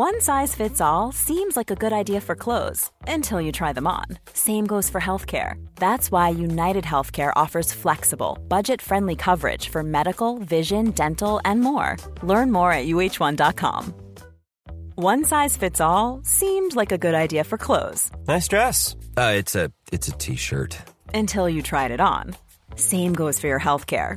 One size fits all seems like a good idea for clothes until you try them on. Same goes for healthcare. That's why UnitedHealthcare offers flexible, budget-friendly coverage for medical, vision, dental, and more. Learn more at UH1.com. One size fits all seemed like a good idea for clothes. Nice dress. It's a t-shirt. Until you tried it on. Same goes for your healthcare.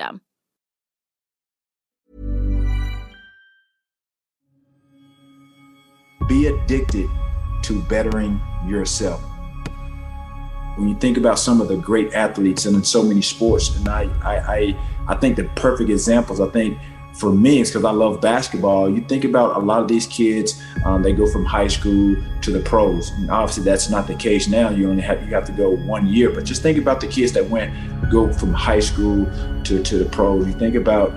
Be addicted to bettering yourself. When you think about some of the great athletes and in so many sports, and I think the perfect examples, I think for me, it's because I love basketball. You think about a lot of these kids, they go from high school to the pros. And obviously, that's not the case now. You have to go 1 year. But just think about the kids that go from high school to the pros. You think about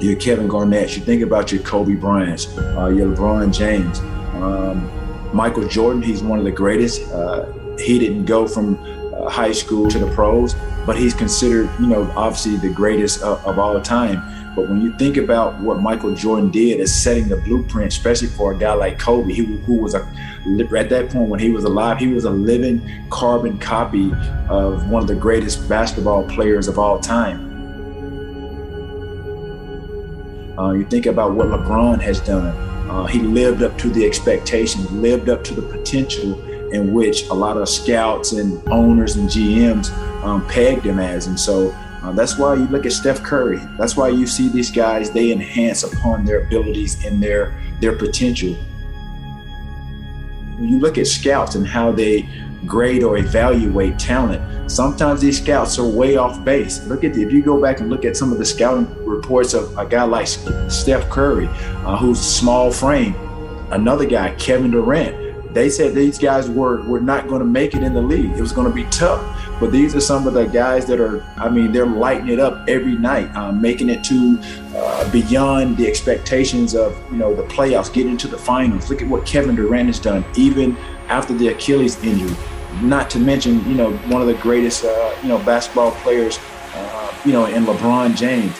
your Kevin Garnett. You think about your Kobe Bryant, your LeBron James, Michael Jordan. He's one of the greatest. He didn't go from high school to the pros, but he's considered, obviously the greatest of all time. But when you think about what Michael Jordan did as setting the blueprint, especially for a guy like Kobe, who was at that point when he was alive, he was a living carbon copy of one of the greatest basketball players of all time. You think about what LeBron has done. He lived up to the expectations, lived up to the potential in which a lot of scouts and owners and GMs pegged him as. And so that's why you look at Steph Curry. That's why you see these guys, they enhance upon their abilities and their potential. When you look at scouts and how they grade or evaluate talent, sometimes these scouts are way off base. If you go back and look at some of the scouting reports of a guy like Steph Curry, who's small frame, another guy, Kevin Durant, they said these guys were not going to make it in the league. It was going to be tough. But these are some of the guys that are, they're lighting it up every night, making it to beyond the expectations of, the playoffs, getting into the finals. Look at what Kevin Durant has done, even after the Achilles injury. Not to mention, one of the greatest, basketball players, in LeBron James.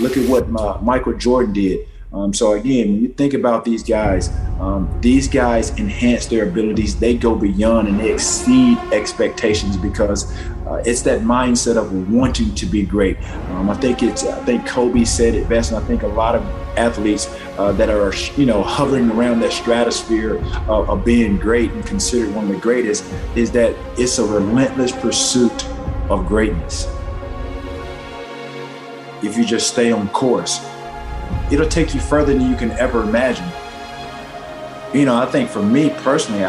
Look at what Michael Jordan did. So again, when you think about these guys enhance their abilities. They go beyond and they exceed expectations because it's that mindset of wanting to be great. I think Kobe said it best, and I think a lot of athletes that are hovering around that stratosphere of being great and considered one of the greatest is that it's a relentless pursuit of greatness. If you just stay on course, it'll take you further than you can ever imagine. I think for me personally,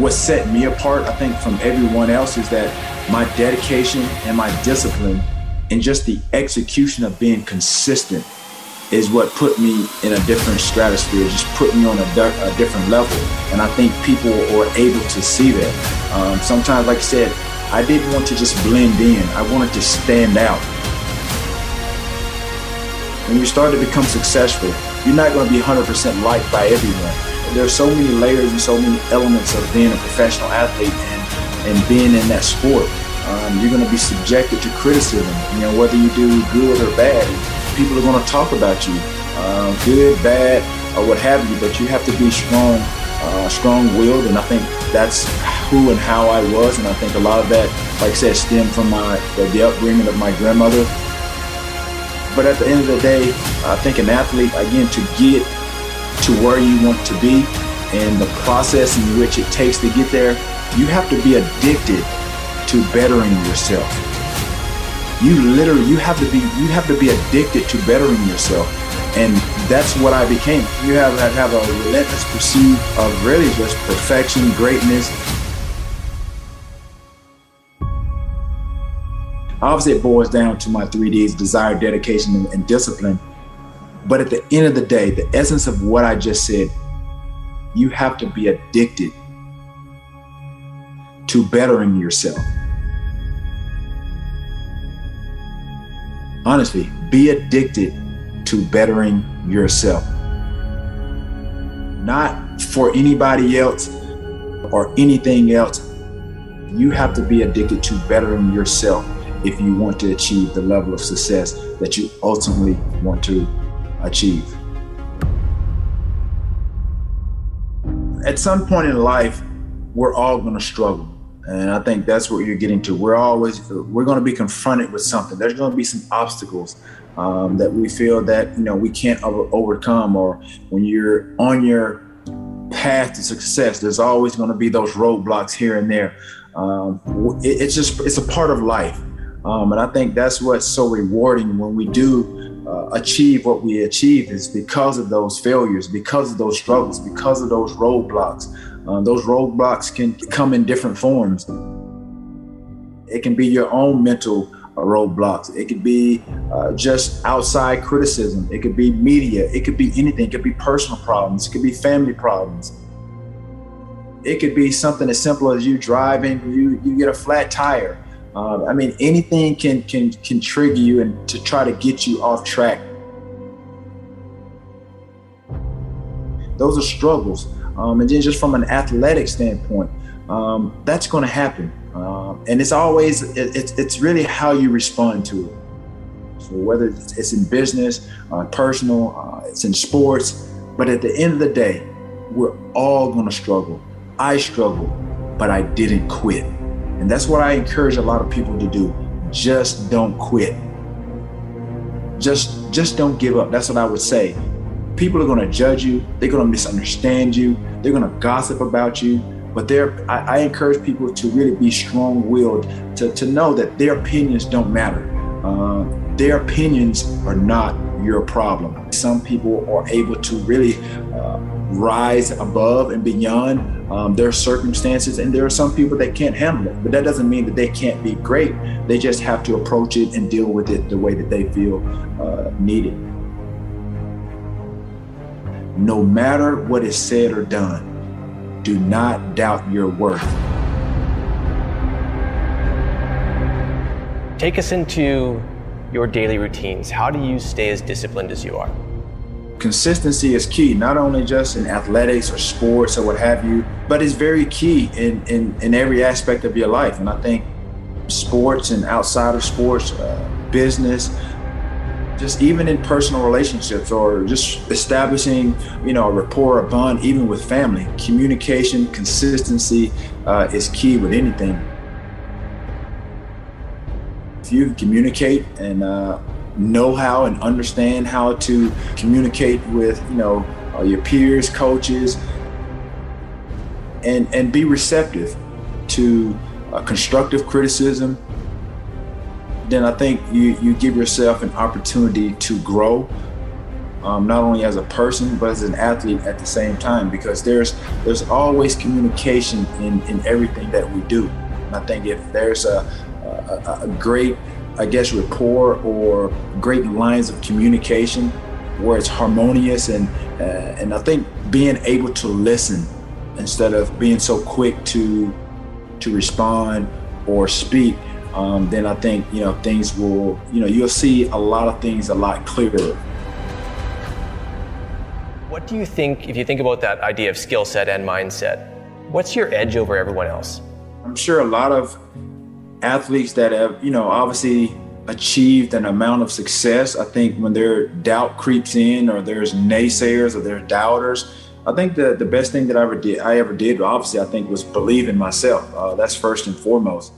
what set me apart, I think from everyone else, is that my dedication and my discipline and just the execution of being consistent is what put me in a different stratosphere, just put me on a different level. And I think people are able to see that. Sometimes, like I said, I didn't want to just blend in. I wanted to stand out. When you start to become successful, you're not going to be 100% liked by everyone. There are so many layers and so many elements of being a professional athlete and being in that sport. You're going to be subjected to criticism, whether you do good or bad. People are going to talk about you, good, bad, or what have you, but you have to be strong-willed, and I think that's who and how I was. And I think a lot of that, like I said, stemmed from the upbringing of my grandmother. But at the end of the day, I think an athlete, again, to get to where you want to be and the process in which it takes to get there, you have to be addicted to bettering yourself. You have to be addicted to bettering yourself. And that's what I became. You have a relentless pursuit of really just perfection, greatness. Obviously, it boils down to my 3Ds, desire, dedication, and discipline. But at the end of the day, the essence of what I just said, you have to be addicted to bettering yourself. Honestly, be addicted to bettering yourself. Not for anybody else or anything else. You have to be addicted to bettering yourself if you want to achieve the level of success that you ultimately want to achieve. At some point in life, we're all going to struggle. And I think that's what you're getting to. We're going to be confronted with something. There's going to be some obstacles that we feel that, we can't overcome. Or when you're on your path to success, there's always going to be those roadblocks here and there. It's a part of life. And I think that's what's so rewarding when we do achieve what we achieve, is because of those failures, because of those struggles, because of those roadblocks. Those roadblocks can come in different forms. It can be your own mental roadblocks. It could be just outside criticism. It could be media. It could be anything. It could be personal problems. It could be family problems. It could be something as simple as you driving, you get a flat tire. Anything can trigger you and to try to get you off track. Those are struggles. And then just from an athletic standpoint, that's going to happen. And it's always, it's really how you respond to it. So whether it's in business, personal, it's in sports, but at the end of the day, we're all going to struggle. I struggled, but I didn't quit. And that's what I encourage a lot of people to do. Just don't quit. Just don't give up. That's what I would say. People are going to judge you. They're going to misunderstand you. They're going to gossip about you. But I encourage people to really be strong-willed, to know that their opinions don't matter. Their opinions are not your problem. Some people are able to really rise above and beyond their circumstances. And there are some people that can't handle it. But that doesn't mean that they can't be great. They just have to approach it and deal with it the way that they feel needed. No matter what is said or done, do not doubt your worth. Take us into your daily routines. How do you stay as disciplined as you are? Consistency is key, not only just in athletics or sports or what have you, but it's very key in every aspect of your life. And I think sports and outside of sports, business, just even in personal relationships, or just establishing, a rapport, a bond, even with family. Communication, consistency is key with anything. If you communicate and know how and understand how to communicate with, your peers, coaches, and be receptive to constructive criticism, then I think you give yourself an opportunity to grow, not only as a person, but as an athlete at the same time, because there's always communication in everything that we do. And I think if there's a great, rapport or great lines of communication where it's harmonious, and I think being able to listen instead of being so quick to respond or speak, then I think, things will, you'll see a lot of things a lot clearer. What do you think, if you think about that idea of skill set and mindset, what's your edge over everyone else? I'm sure a lot of athletes that have, obviously achieved an amount of success, I think when their doubt creeps in, or there's naysayers or there's doubters, I think the best thing that I ever did, obviously, I think, was believe in myself. That's first and foremost.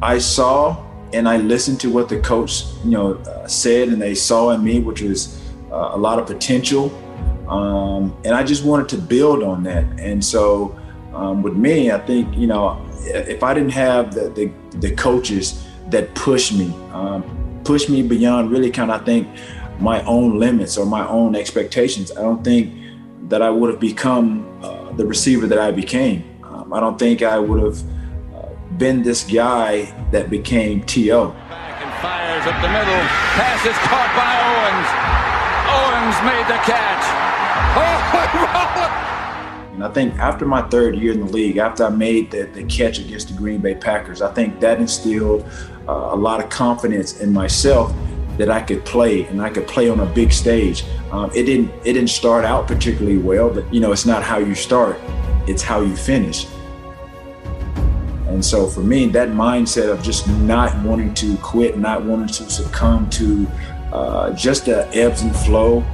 I saw and I listened to what the coach, said, and they saw in me, which was a lot of potential. And I just wanted to build on that. And so with me, I think, if I didn't have the coaches that pushed me beyond really kind of, I think, my own limits or my own expectations, I don't think that I would have become the receiver that I became. I don't think I would have been this guy that became T.O. Back and fires up the middle. Pass is caught by Owens. Owens made the catch. Oh, and I think after my third year in the league, after I made the catch against the Green Bay Packers, I think that instilled a lot of confidence in myself that I could play, and I could play on a big stage. It didn't start out particularly well, but it's not how you start, it's how you finish. And so for me, that mindset of just not wanting to quit, not wanting to succumb to just the ebbs and flow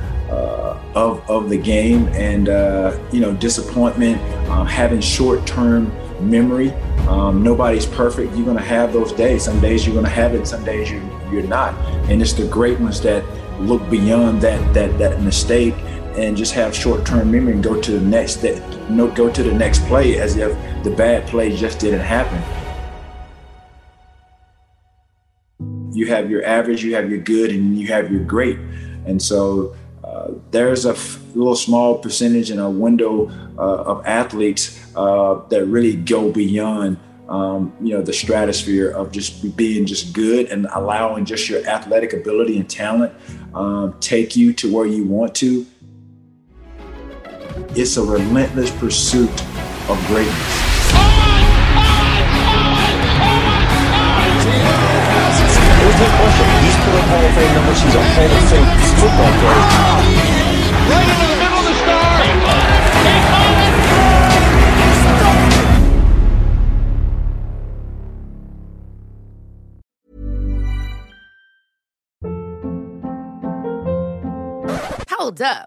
of the game, and disappointment, having short-term memory. Nobody's perfect. You're gonna have those days. Some days you're gonna have it, some days you're not. And it's the great ones that look beyond that mistake and just have short-term memory and go to the next play as if the bad play just didn't happen. You have your average, you have your good, and you have your great. And so there's a little small percentage in a window of athletes that really go beyond, the stratosphere of just being just good and allowing just your athletic ability and talent take you to where you want to. It's a relentless pursuit of greatness. There's no question. He's pulling Hall of Fame numbers. He's a Hall of Fame football player. Right into the middle of the star. Take on it. Hold up.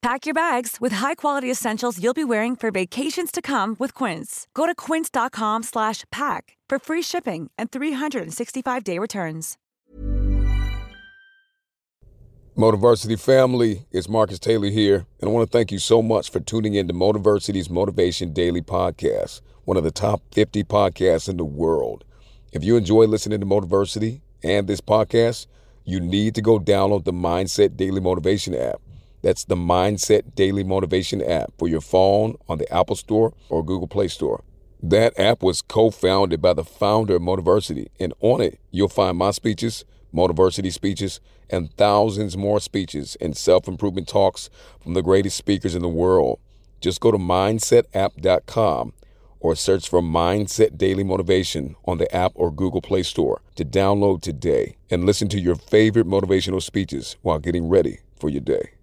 Pack your bags with high-quality essentials you'll be wearing for vacations to come with Quince. Go to quince.com/pack for free shipping and 365-day returns. Motiversity family, it's Marcus Taylor here, and I want to thank you so much for tuning in to Motiversity's Motivation Daily Podcast, one of the top 50 podcasts in the world. If you enjoy listening to Motiversity and this podcast, you need to go download the Mindset Daily Motivation app. That's the Mindset Daily Motivation app for your phone on the Apple Store or Google Play Store. That app was co-founded by the founder of Motiversity, and on it, you'll find my speeches, Motiversity speeches, and thousands more speeches and self-improvement talks from the greatest speakers in the world. Just go to mindsetapp.com or search for Mindset Daily Motivation on the app or Google Play Store to download today and listen to your favorite motivational speeches while getting ready for your day.